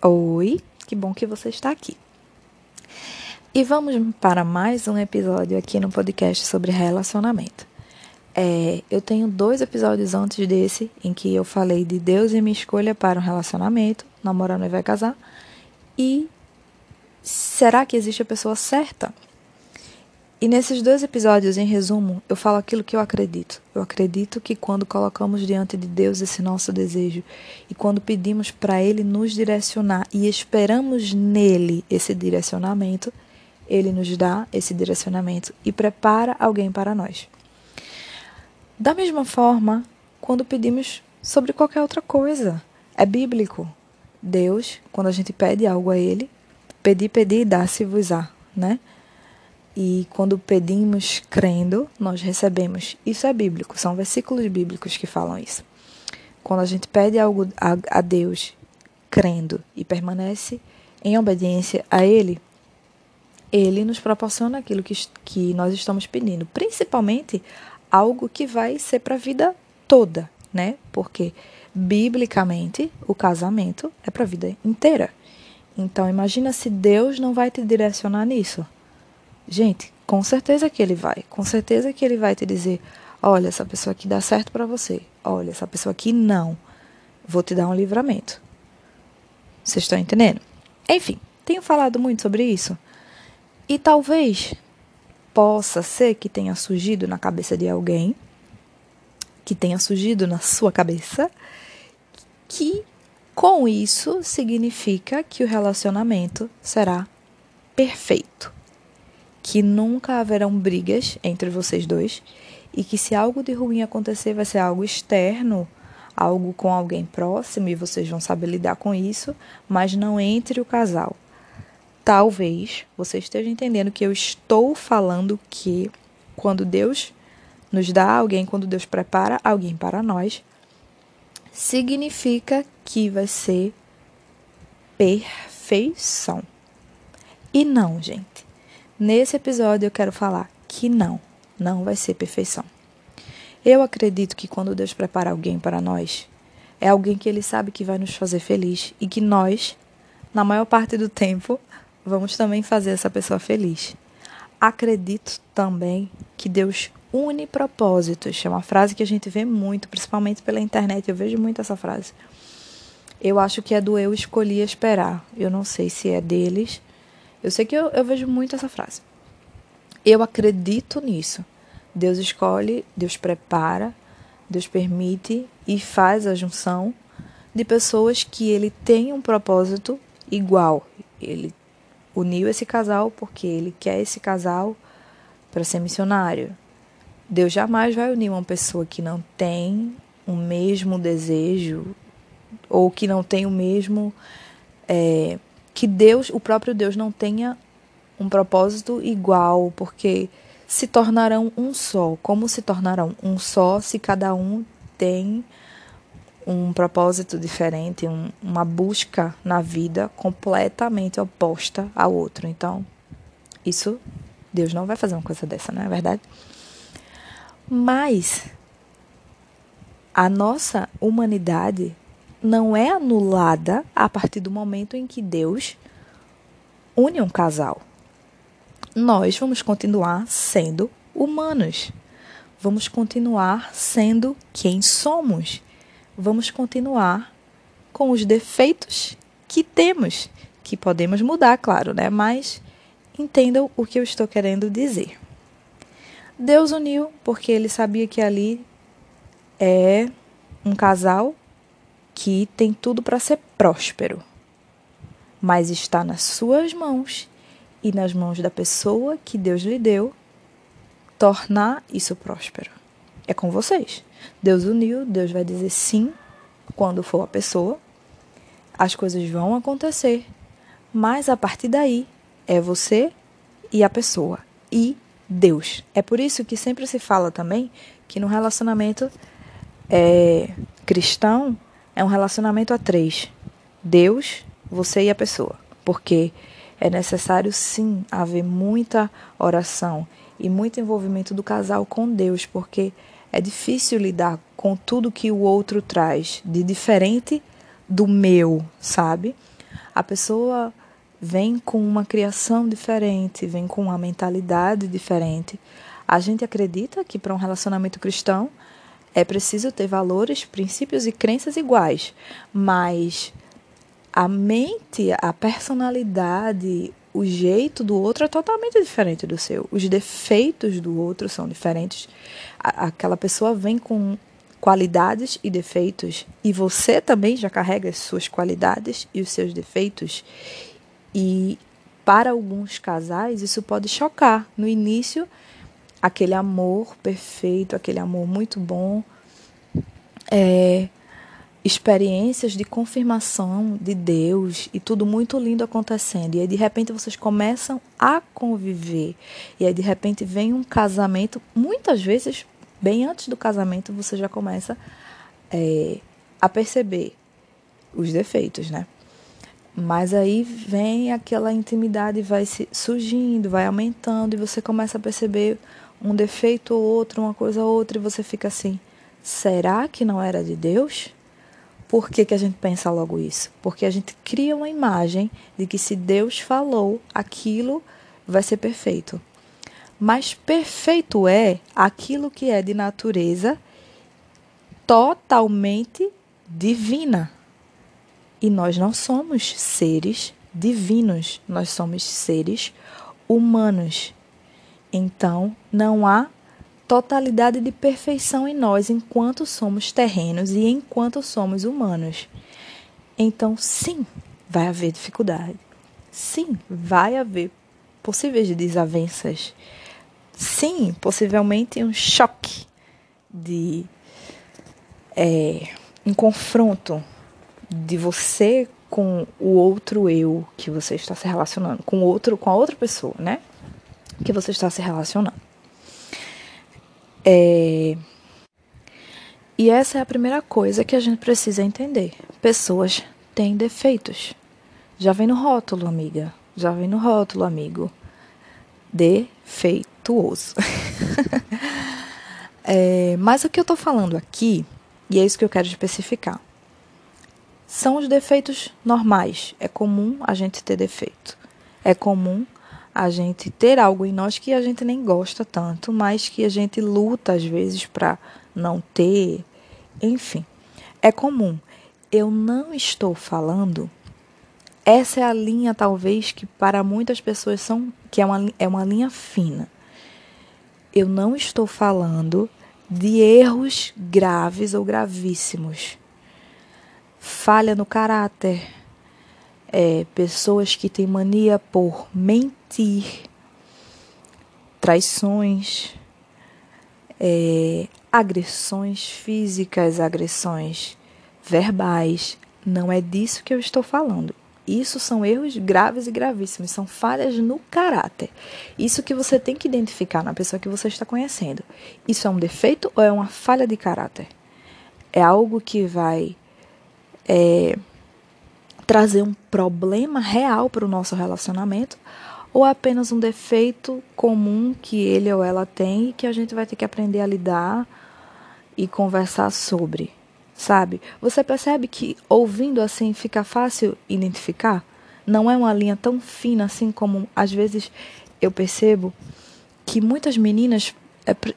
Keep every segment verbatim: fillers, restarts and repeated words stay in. Oi, que bom que você está aqui. E vamos para mais um episódio aqui no podcast sobre relacionamento. É, eu tenho dois episódios antes desse, em que eu falei de Deus e minha escolha para um relacionamento, namorando e vai casar, e será que existe a pessoa certa? E nesses dois episódios, em resumo, eu falo aquilo que eu acredito. Eu acredito que quando colocamos diante de Deus esse nosso desejo e quando pedimos para Ele nos direcionar e esperamos nele esse direcionamento, Ele nos dá esse direcionamento e prepara alguém para nós. Da mesma forma, quando pedimos sobre qualquer outra coisa, é bíblico. Deus, quando a gente pede algo a Ele, pedi, pedi e dá-se-vos-á, né? E quando pedimos crendo, nós recebemos. Isso é bíblico, são versículos bíblicos que falam isso. Quando a gente pede algo a, a Deus crendo e permanece em obediência a Ele, Ele nos proporciona aquilo que, que nós estamos pedindo. Principalmente algo que vai ser para a vida toda, né? Porque, biblicamente, o casamento é para a vida inteira. Então, imagina se Deus não vai te direcionar nisso. Gente, com certeza que ele vai, com certeza que ele vai te dizer, olha, essa pessoa aqui dá certo para você, olha, essa pessoa aqui não, vou te dar um livramento. Vocês estão entendendo? Enfim, tenho falado muito sobre isso, e talvez possa ser que tenha surgido na cabeça de alguém, que tenha surgido na sua cabeça, que com isso significa que o relacionamento será perfeito. Que nunca haverão brigas entre vocês dois e que se algo de ruim acontecer vai ser algo externo, algo com alguém próximo e vocês vão saber lidar com isso, mas não entre o casal. Talvez você esteja entendendo que eu estou falando que quando Deus nos dá alguém, quando Deus prepara alguém para nós, significa que vai ser perfeição. E não, gente. Nesse episódio eu quero falar que não, não vai ser perfeição. Eu acredito que quando Deus prepara alguém para nós, é alguém que Ele sabe que vai nos fazer feliz e que nós, na maior parte do tempo, vamos também fazer essa pessoa feliz. Acredito também que Deus une propósitos. É uma frase que a gente vê muito, principalmente pela internet, eu vejo muito essa frase. Eu acho que é do eu escolhi esperar, eu não sei se é deles. Eu sei que eu, eu vejo muito essa frase. Eu acredito nisso. Deus escolhe, Deus prepara, Deus permite e faz a junção de pessoas que Ele tem um propósito igual. Ele uniu esse casal porque Ele quer esse casal para ser missionário. Deus jamais vai unir uma pessoa que não tem o mesmo desejo ou que não tem o mesmo... É, que Deus, o próprio Deus não tenha um propósito igual, porque se tornarão um só. Como se tornarão um só se cada um tem um propósito diferente, um, uma busca na vida completamente oposta ao outro? Então, isso, Deus não vai fazer uma coisa dessa, não é verdade? Mas a nossa humanidade não é anulada a partir do momento em que Deus une um casal. Nós vamos continuar sendo humanos. Vamos continuar sendo quem somos. Vamos continuar com os defeitos que temos, que podemos mudar, claro, né? Mas entendam o que eu estou querendo dizer. Deus uniu porque Ele sabia que ali é um casal que tem tudo para ser próspero, mas está nas suas mãos e nas mãos da pessoa que Deus lhe deu tornar isso próspero. É com vocês. Deus uniu, Deus vai dizer sim quando for a pessoa, as coisas vão acontecer, mas a partir daí é você e a pessoa e Deus. É por isso que sempre se fala também que no relacionamento é, cristão, é um relacionamento a três, Deus, você e a pessoa, porque é necessário sim haver muita oração e muito envolvimento do casal com Deus, porque é difícil lidar com tudo que o outro traz de diferente do meu, sabe? a pessoa vem com uma criação diferente, vem com uma mentalidade diferente. A gente acredita que para um relacionamento cristão é preciso ter valores, princípios e crenças iguais, mas a mente, a personalidade, o jeito do outro é totalmente diferente do seu. Os defeitos do outro são diferentes. Aquela pessoa vem com qualidades e defeitos, e você também já carrega as suas qualidades e os seus defeitos. E para alguns casais isso pode chocar. No início, aquele amor perfeito, aquele amor muito bom, é, experiências de confirmação de Deus e tudo muito lindo acontecendo. E aí, de repente, vocês começam a conviver. E aí, de repente, vem um casamento. Muitas vezes, bem antes do casamento, você já começa é, a perceber os defeitos, né? Mas aí vem aquela intimidade, vai surgindo, vai aumentando, e você começa a perceber um defeito ou outro, uma coisa ou outra, e você fica assim, será que não era de Deus? Por que que a gente pensa logo isso? Porque a gente cria uma imagem de que se Deus falou, aquilo vai ser perfeito. Mas perfeito é aquilo que é de natureza totalmente divina. E nós não somos seres divinos, nós somos seres humanos. Então, não há totalidade de perfeição em nós enquanto somos terrenos e enquanto somos humanos. Então, sim, vai haver dificuldade. Sim, vai haver possíveis desavenças. Sim, possivelmente um choque de é, um confronto de você com o outro eu que você está se relacionando, com outro, com a outra pessoa, né? Que você está se relacionando. É... E essa é a primeira coisa que a gente precisa entender. Pessoas têm defeitos. Já vem no rótulo, amiga. Já vem no rótulo, amigo. Defeituoso. é... Mas o que eu estou falando aqui, e é isso que eu quero especificar, são os defeitos normais. É comum a gente ter defeito. É comum a gente ter algo em nós que a gente nem gosta tanto, mas que a gente luta às vezes para não ter. Enfim, é comum. Eu não estou falando... Essa é a linha, talvez, que para muitas pessoas são, que é uma, é uma linha fina. Eu não estou falando de erros graves ou gravíssimos. Falha no caráter, é, pessoas que têm mania por mentir, traições, é, agressões físicas, agressões verbais. Não é disso que eu estou falando. Isso são erros graves e gravíssimos, são falhas no caráter. Isso que você tem que identificar na pessoa que você está conhecendo. Isso é um defeito ou é uma falha de caráter? É algo que vai... É, trazer um problema real para o nosso relacionamento, ou apenas um defeito comum que ele ou ela tem e que a gente vai ter que aprender a lidar e conversar sobre, sabe? Você percebe que ouvindo assim fica fácil identificar? Não é uma linha tão fina assim como às vezes eu percebo que muitas meninas,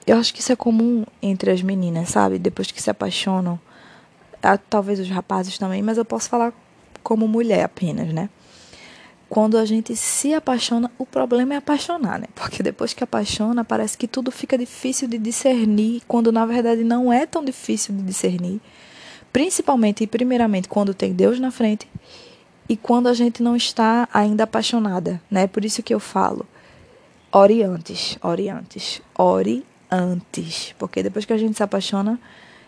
eu acho que isso é comum entre as meninas, sabe? Depois que se apaixonam, talvez os rapazes também, mas eu posso falar como mulher apenas, né? Quando a gente se apaixona, o problema é apaixonar, né? Porque depois que apaixona, parece que tudo fica difícil de discernir, quando na verdade não é tão difícil de discernir, principalmente e primeiramente quando tem Deus na frente e quando a gente não está ainda apaixonada, né? Por isso que eu falo, ore antes, ore antes, ore antes, porque depois que a gente se apaixona,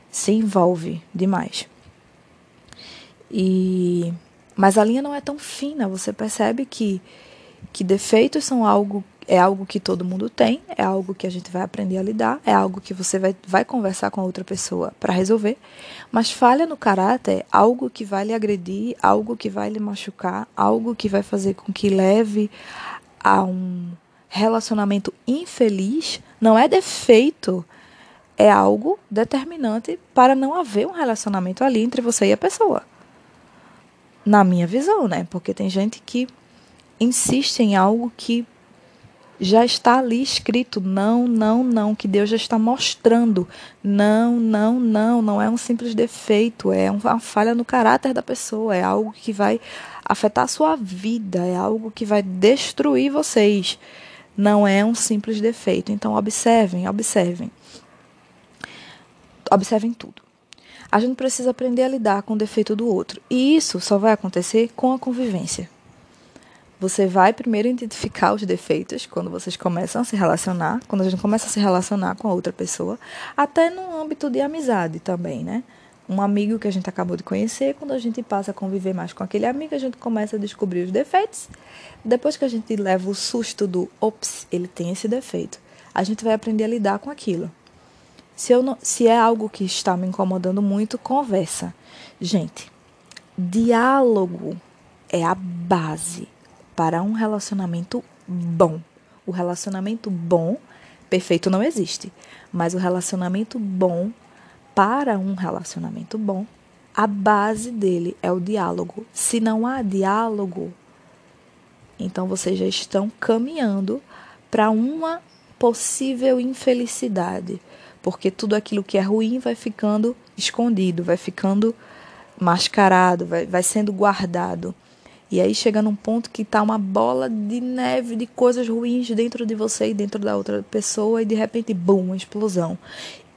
se envolve demais. E, mas a linha não é tão fina, você percebe que, que defeitos são algo, é algo que todo mundo tem, é algo que a gente vai aprender a lidar, é algo que você vai, vai conversar com a outra pessoa para resolver, mas falha no caráter é algo que vai lhe agredir, algo que vai lhe machucar, algo que vai fazer com que leve a um relacionamento infeliz, não é defeito, é algo determinante para não haver um relacionamento ali entre você e a pessoa. Na minha visão, né? Porque tem gente que insiste em algo que já está ali escrito. Não, não, não. Que Deus já está mostrando. Não, não, não. Não é um simples defeito. É uma falha no caráter da pessoa. É algo que vai afetar a sua vida. É algo que vai destruir vocês. Não é um simples defeito. Então, observem, observem. Observem tudo. A gente precisa aprender a lidar com o defeito do outro. E isso só vai acontecer com a convivência. Você vai primeiro identificar os defeitos quando vocês começam a se relacionar, quando a gente começa a se relacionar com a outra pessoa, até no âmbito de amizade também, né? Um amigo que a gente acabou de conhecer, quando a gente passa a conviver mais com aquele amigo, a gente começa a descobrir os defeitos. Depois que a gente leva o susto do, ops, ele tem esse defeito, a gente vai aprender a lidar com aquilo. Se, eu não, se é algo que está me incomodando muito, conversa. Gente, diálogo é a base para um relacionamento bom. O relacionamento bom, perfeito não existe, mas o relacionamento bom, para um relacionamento bom, a base dele é o diálogo. Se não há diálogo, então vocês já estão caminhando para uma possível infelicidade, porque tudo aquilo que é ruim vai ficando escondido, vai ficando mascarado, vai, vai sendo guardado. E aí chega num ponto que está uma bola de neve de coisas ruins dentro de você e dentro da outra pessoa e de repente, bum, uma explosão.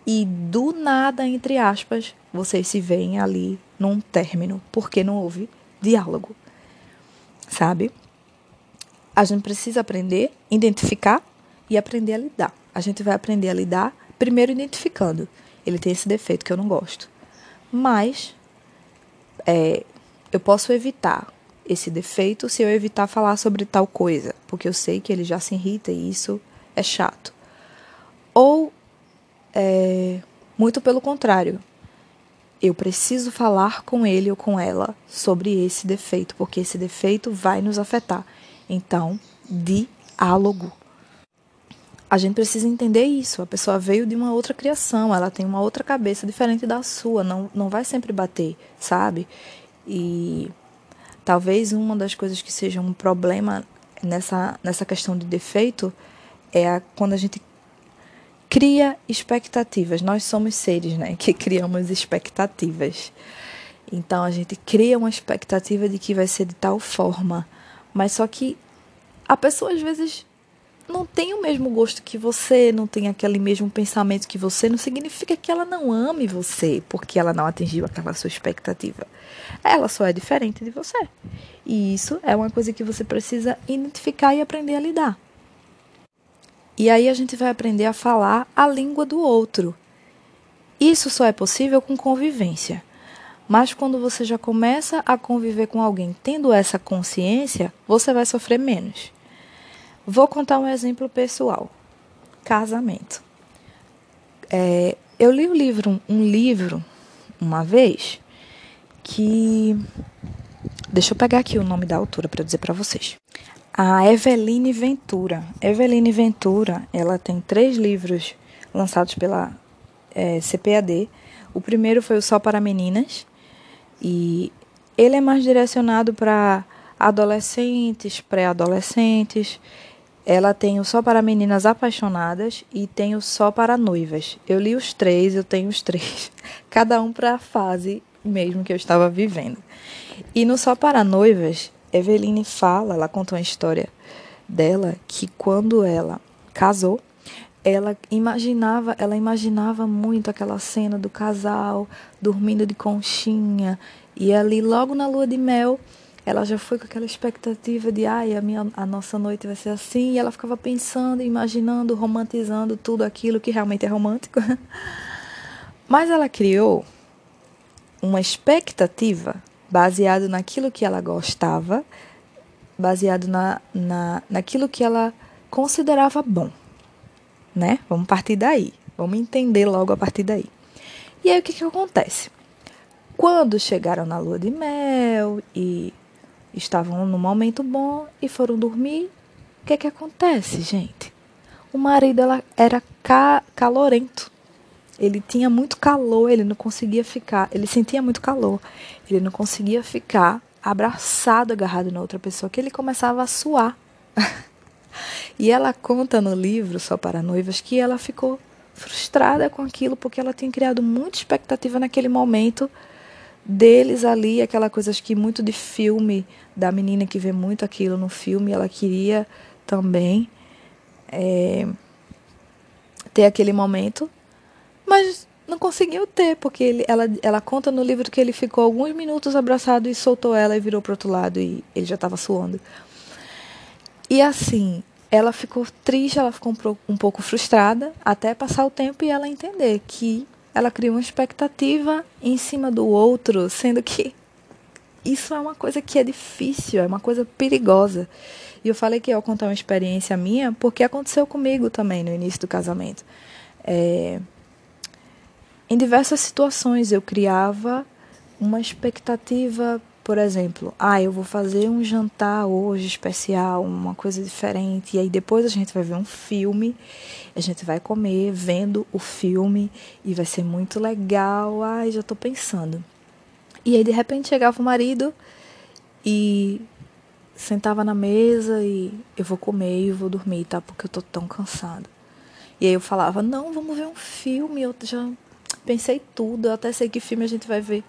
E do nada, entre aspas, vocês se veem ali num término, porque não houve diálogo, sabe? A gente precisa aprender, identificar e aprender a lidar. A gente vai aprender a lidar primeiro identificando. Ele tem esse defeito que eu não gosto, mas é, eu posso evitar esse defeito se eu evitar falar sobre tal coisa, porque eu sei que ele já se irrita e isso é chato. Ou, é, muito pelo contrário, eu preciso falar com ele ou com ela sobre esse defeito, porque esse defeito vai nos afetar. Então, diálogo. A gente precisa entender isso. A pessoa veio de uma outra criação, ela tem uma outra cabeça diferente da sua, não, não vai sempre bater, sabe? E talvez uma das coisas que seja um problema nessa, nessa questão de defeito é a, quando a gente cria expectativas. Nós somos seres, né, que criamos expectativas. Então, a gente cria uma expectativa de que vai ser de tal forma. Mas só que a pessoa, às vezes, não tem o mesmo gosto que você, não tem aquele mesmo pensamento que você, não significa que ela não ame você porque ela não atingiu aquela sua expectativa. Ela só é diferente de você. E isso é uma coisa que você precisa identificar e aprender a lidar. E aí a gente vai aprender a falar a língua do outro. Isso só é possível com convivência. Mas quando você já começa a conviver com alguém tendo essa consciência, você vai sofrer menos. Vou contar um exemplo pessoal. Casamento. É, eu li um livro, um livro uma vez que... Deixa eu pegar aqui o nome da autora para dizer para vocês. A Eveline Ventura. Eveline Ventura, ela tem três livros lançados pela é, C P A D. O primeiro foi o Só para Meninas. E ele é mais direcionado para adolescentes, pré-adolescentes. Ela tem o Só para Meninas Apaixonadas e tem o Só para Noivas. Eu li os três, eu tenho os três. Cada um para a fase mesmo que eu estava vivendo. E no Só para Noivas, Eveline fala, ela conta uma história dela, que quando ela casou, ela imaginava, ela imaginava muito aquela cena do casal dormindo de conchinha. E ali, logo na lua de mel, ela já foi com aquela expectativa de, ai, a, minha, a nossa noite vai ser assim. E ela ficava pensando, imaginando, romantizando tudo aquilo que realmente é romântico. Mas ela criou uma expectativa baseada naquilo que ela gostava, baseado na, na, naquilo que ela considerava bom, né? Vamos partir daí, vamos entender logo a partir daí. E aí o que, que acontece? Quando chegaram na lua de mel e estavam num momento bom e foram dormir, o que é que acontece, gente? O marido ela era ca- calorento. Ele tinha muito calor, ele não conseguia ficar, ele sentia muito calor. Ele não conseguia ficar abraçado, agarrado na outra pessoa, que ele começava a suar. E ela conta no livro, Só para Noivas, que ela ficou frustrada com aquilo, porque ela tinha criado muita expectativa naquele momento deles ali, aquela coisa que muito de filme, da menina que vê muito aquilo no filme, ela queria também é, ter aquele momento, mas não conseguiu ter, porque ele, ela, ela conta no livro que ele ficou alguns minutos abraçado e soltou ela e virou para o outro lado e ele já estava suando. E assim, ela ficou triste, ela ficou um pouco frustrada, até passar o tempo e ela entender que ela criou uma expectativa em cima do outro, sendo que isso é uma coisa que é difícil, é uma coisa perigosa. E eu falei que eu ia contar uma experiência minha, porque aconteceu comigo também no início do casamento. É, em diversas situações eu criava uma expectativa. Por exemplo, ah, eu vou fazer um jantar hoje especial, uma coisa diferente, e aí depois a gente vai ver um filme, a gente vai comer vendo o filme, e vai ser muito legal, ai, já tô pensando. E aí, de repente, chegava o marido e sentava na mesa e eu vou comer e vou dormir, tá, porque eu tô tão cansada. E aí eu falava, não, vamos ver um filme, eu já pensei tudo, eu até sei que filme a gente vai ver.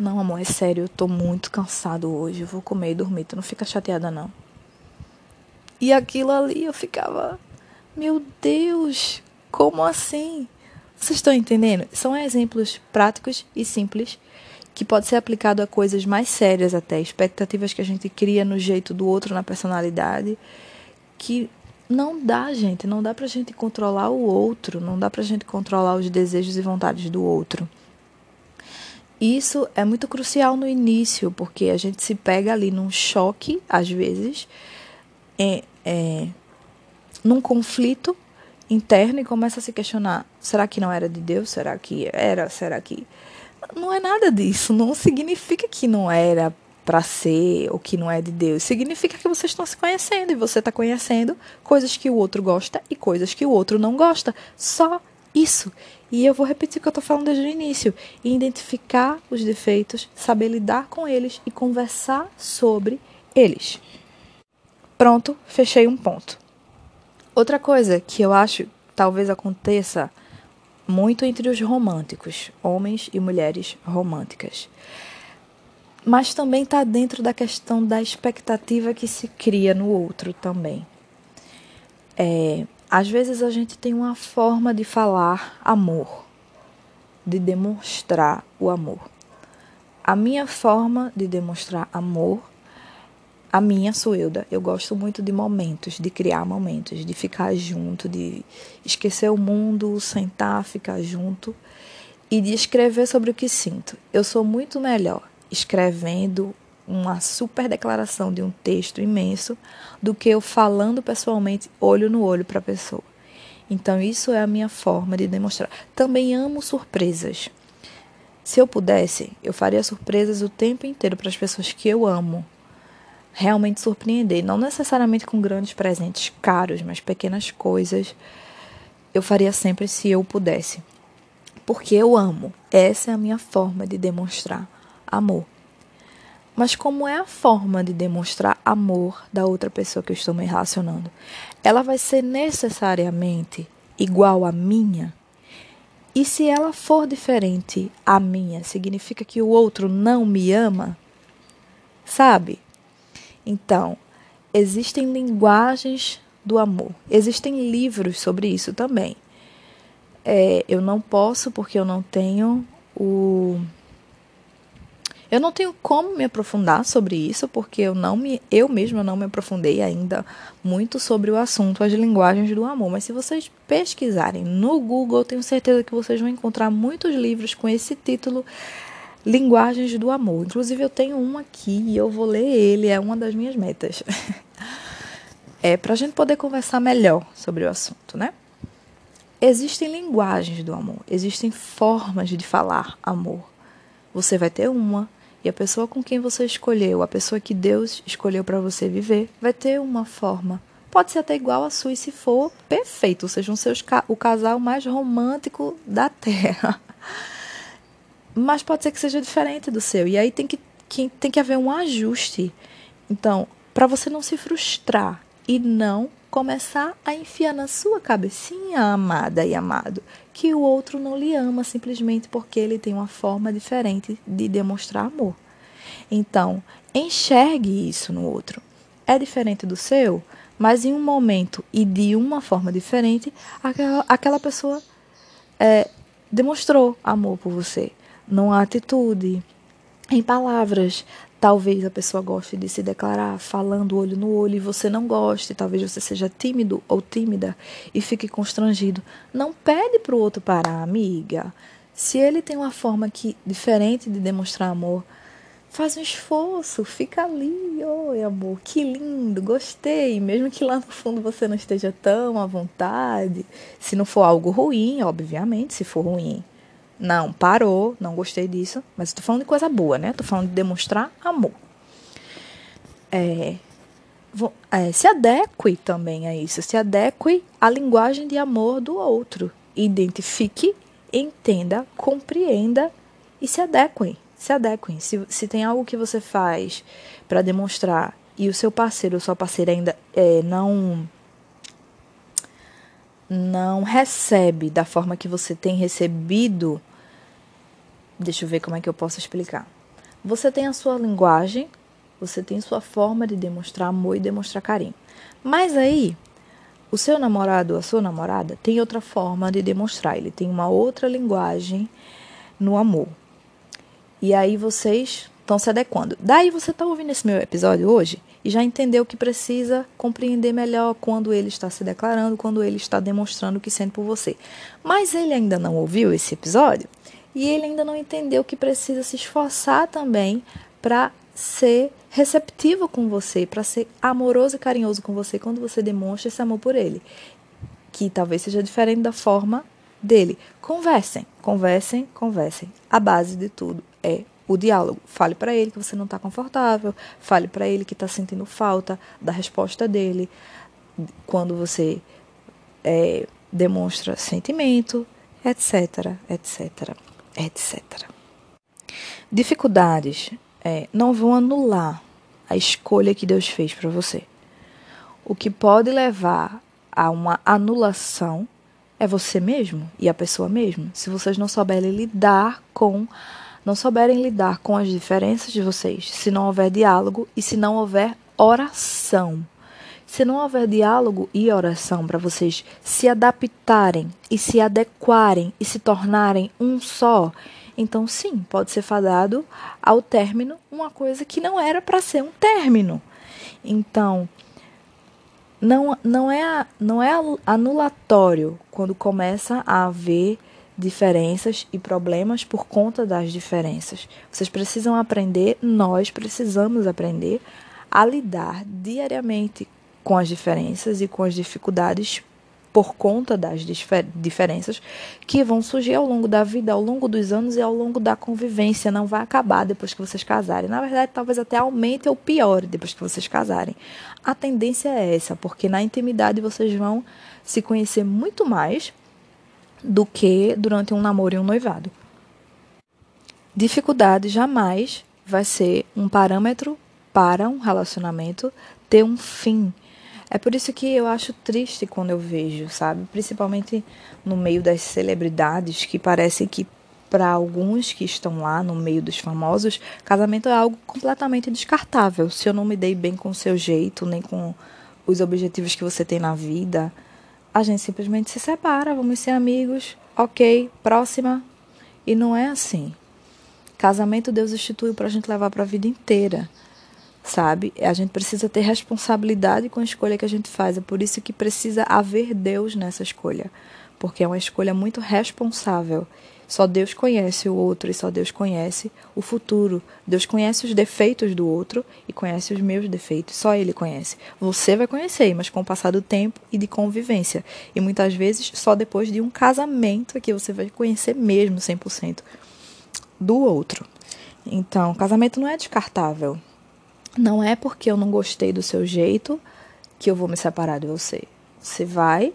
Não, amor, é sério, eu tô muito cansado hoje, eu vou comer e dormir, tu não fica chateada, não. E aquilo ali, eu ficava, meu Deus, como assim? Vocês estão entendendo? São exemplos práticos e simples, que pode ser aplicado a coisas mais sérias até, expectativas que a gente cria no jeito do outro, na personalidade, que não dá, gente, não dá pra gente controlar o outro, não dá pra gente controlar os desejos e vontades do outro. Isso é muito crucial no início, porque a gente se pega ali num choque, às vezes, é, é, num conflito interno e começa a se questionar, será que não era de Deus? Será que era? Será que... Não é nada disso, não significa que não era para ser ou que não é de Deus, significa que vocês estão se conhecendo e você está conhecendo coisas que o outro gosta e coisas que o outro não gosta, só isso. E eu vou repetir o que eu estou falando desde o início. Identificar os defeitos, saber lidar com eles e conversar sobre eles. Pronto, fechei um ponto. Outra coisa que eu acho que talvez aconteça muito entre os românticos, homens e mulheres românticas. Mas também está dentro da questão da expectativa que se cria no outro também. É... Às vezes a gente tem uma forma de falar amor, de demonstrar o amor. A minha forma de demonstrar amor, a minha Suelda, eu gosto muito de momentos, de criar momentos, de ficar junto, de esquecer o mundo, sentar, ficar junto e de escrever sobre o que sinto. Eu sou muito melhor escrevendo uma super declaração de um texto imenso, do que eu falando pessoalmente, olho no olho para a pessoa. Então, isso é a minha forma de demonstrar. Também amo surpresas. Se eu pudesse, eu faria surpresas o tempo inteiro para as pessoas que eu amo. Realmente surpreender, não necessariamente com grandes presentes caros, mas pequenas coisas. Eu faria sempre se eu pudesse. Porque eu amo. Essa é a minha forma de demonstrar amor. Mas como é a forma de demonstrar amor da outra pessoa que eu estou me relacionando? Ela vai ser necessariamente igual à minha? E se ela for diferente à minha, significa que o outro não me ama? Sabe? Então, existem linguagens do amor. Existem livros sobre isso também. É, eu não posso porque eu não tenho o... Eu não tenho como me aprofundar sobre isso, porque eu, não me, eu mesma não me aprofundei ainda muito sobre o assunto, as linguagens do amor. Mas se vocês pesquisarem no Google, eu tenho certeza que vocês vão encontrar muitos livros com esse título, Linguagens do Amor. Inclusive, eu tenho um aqui e eu vou ler ele, é uma das minhas metas. É para a gente poder conversar melhor sobre o assunto, né? Existem linguagens do amor, existem formas de falar amor. Você vai ter uma, e a pessoa com quem você escolheu, a pessoa que Deus escolheu para você viver, vai ter uma forma. Pode ser até igual a sua, e se for, perfeito. Vocês vão ser os ca- o casal mais romântico da Terra. Mas pode ser que seja diferente do seu. E aí tem que que tem que haver um ajuste. Então, para você não se frustrar e não começar a enfiar na sua cabecinha, amada e amado, que o outro não lhe ama simplesmente porque ele tem uma forma diferente de demonstrar amor. Então, enxergue isso no outro. É diferente do seu, mas em um momento e de uma forma diferente, aquela, aquela pessoa é, demonstrou amor por você. Numa atitude, em palavras. Talvez a pessoa goste de se declarar falando olho no olho e você não goste. Talvez você seja tímido ou tímida e fique constrangido. Não pede para o outro parar, amiga. Se ele tem uma forma que, diferente de demonstrar amor, faz um esforço, fica ali. Oi, amor, que lindo, gostei. Mesmo que lá no fundo você não esteja tão à vontade. Se não for algo ruim, obviamente, se for ruim. Não, parou, não gostei disso. Mas estou falando de coisa boa, né? Estou falando de demonstrar amor. É, vou, é, se adeque também a isso. Se adeque à linguagem de amor do outro. Identifique, entenda, compreenda e se adequem. Se adequem. Se, se tem algo que você faz para demonstrar e o seu parceiro ou sua parceira ainda é, não... não recebe da forma que você tem recebido, deixa eu ver como é que eu posso explicar. Você tem a sua linguagem, você tem sua forma de demonstrar amor e demonstrar carinho. Mas aí, o seu namorado ou a sua namorada tem outra forma de demonstrar, ele tem uma outra linguagem no amor. E aí vocês estão se adequando. Daí você está ouvindo esse meu episódio hoje e já entendeu que precisa compreender melhor quando ele está se declarando, quando ele está demonstrando o que sente por você. Mas ele ainda não ouviu esse episódio e ele ainda não entendeu que precisa se esforçar também para ser receptivo com você, para ser amoroso e carinhoso com você quando você demonstra esse amor por ele, que talvez seja diferente da forma dele. Conversem, conversem, conversem. A base de tudo é o diálogo. Fale para ele que você não está confortável, fale para ele que está sentindo falta da resposta dele, quando você é, demonstra sentimento, etc, etc, etcétera. Dificuldades é, não vão anular a escolha que Deus fez para você. O que pode levar a uma anulação é você mesmo e a pessoa mesmo, se vocês não souberem lidar com... não souberem lidar com as diferenças de vocês, se não houver diálogo e se não houver oração. Se não houver diálogo e oração para vocês se adaptarem e se adequarem e se tornarem um só, então sim, pode ser fadado ao término uma coisa que não era para ser um término. Então, não, não é, não é anulatório quando começa a haver diferenças e problemas por conta das diferenças. Vocês precisam aprender, nós precisamos aprender a lidar diariamente com as diferenças e com as dificuldades por conta das difer- diferenças que vão surgir ao longo da vida, ao longo dos anos e ao longo da convivência. Não vai acabar depois que vocês casarem. Na verdade, talvez até aumente ou piore depois que vocês casarem. A tendência é essa, porque na intimidade vocês vão se conhecer muito mais do que durante um namoro e um noivado. Dificuldade jamais vai ser um parâmetro para um relacionamento ter um fim. É por isso que eu acho triste quando eu vejo, sabe? Principalmente no meio das celebridades, que parece que para alguns que estão lá no meio dos famosos, casamento é algo completamente descartável. Se eu não me dei bem com o seu jeito, nem com os objetivos que você tem na vida, a gente simplesmente se separa, vamos ser amigos, ok, próxima. E não é assim. Casamento Deus instituiu para a gente levar para a vida inteira, sabe? A gente precisa ter responsabilidade com a escolha que a gente faz. É por isso que precisa haver Deus nessa escolha, porque é uma escolha muito responsável. Só Deus conhece o outro e só Deus conhece o futuro. Deus conhece os defeitos do outro e conhece os meus defeitos. Só Ele conhece. Você vai conhecer, mas com o passar do tempo e de convivência. E muitas vezes só depois de um casamento é que você vai conhecer mesmo cem por cento do outro. Então, casamento não é descartável. Não é porque eu não gostei do seu jeito que eu vou me separar de você. Você vai...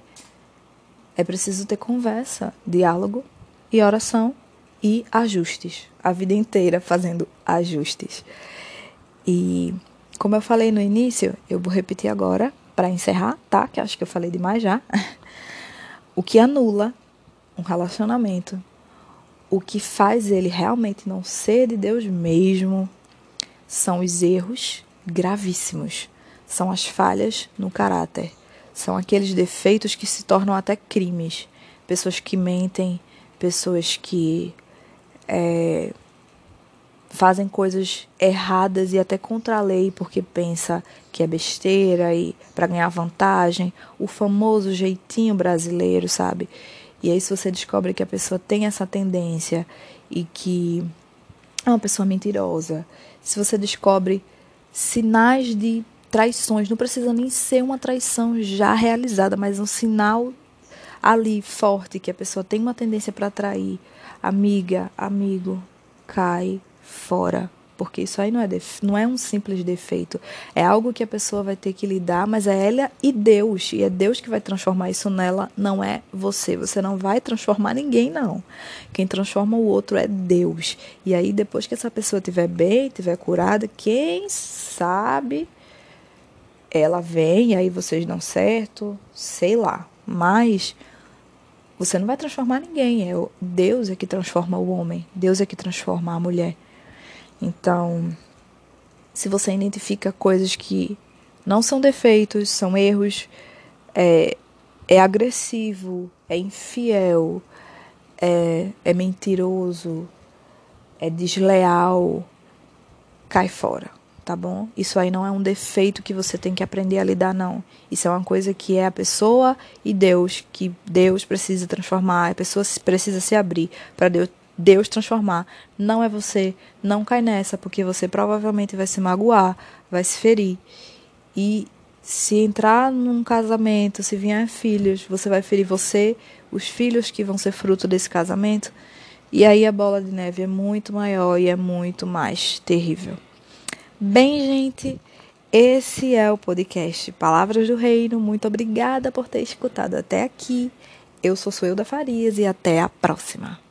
é preciso ter conversa, diálogo e oração e ajustes, a vida inteira fazendo ajustes. E como eu falei no início, eu vou repetir agora para encerrar, tá? Que acho que eu falei demais já. O que anula um relacionamento, o que faz ele realmente não ser de Deus mesmo, são os erros gravíssimos, são as falhas no caráter, são aqueles defeitos que se tornam até crimes, pessoas que mentem, pessoas que é, fazem coisas erradas e até contra a lei porque pensa que é besteira e para ganhar vantagem, o famoso jeitinho brasileiro, sabe? E aí se você descobre que a pessoa tem essa tendência e que é uma pessoa mentirosa, se você descobre sinais de traições, não precisa nem ser uma traição já realizada, mas um sinal ali forte que a pessoa tem uma tendência para trair, amiga, amigo, cai fora, porque isso aí não é, def- não é um simples defeito, é algo que a pessoa vai ter que lidar, mas é ela e Deus, e é Deus que vai transformar isso nela, não é você, você não vai transformar ninguém não, quem transforma o outro é Deus, e aí depois que essa pessoa estiver bem, estiver curada, quem sabe ela vem e aí vocês dão certo, sei lá, mas você não vai transformar ninguém, é Deus é que transforma o homem, Deus é que transforma a mulher. Então, se você identifica coisas que não são defeitos, são erros, é, é agressivo, é infiel, é, é mentiroso, é desleal, cai fora. Tá bom? Isso aí não é um defeito que você tem que aprender a lidar, não. Isso é uma coisa que é a pessoa e Deus, que Deus precisa transformar, a pessoa precisa se abrir para Deus, Deus transformar. Não é você, não cai nessa, porque você provavelmente vai se magoar, vai se ferir. E se entrar num casamento, se vier filhos, você vai ferir você, os filhos que vão ser fruto desse casamento. E aí a bola de neve é muito maior e é muito mais terrível. Bem, gente, esse é o podcast Palavras do Reino. Muito obrigada por ter escutado até aqui. Eu sou Suelda Farias e até a próxima.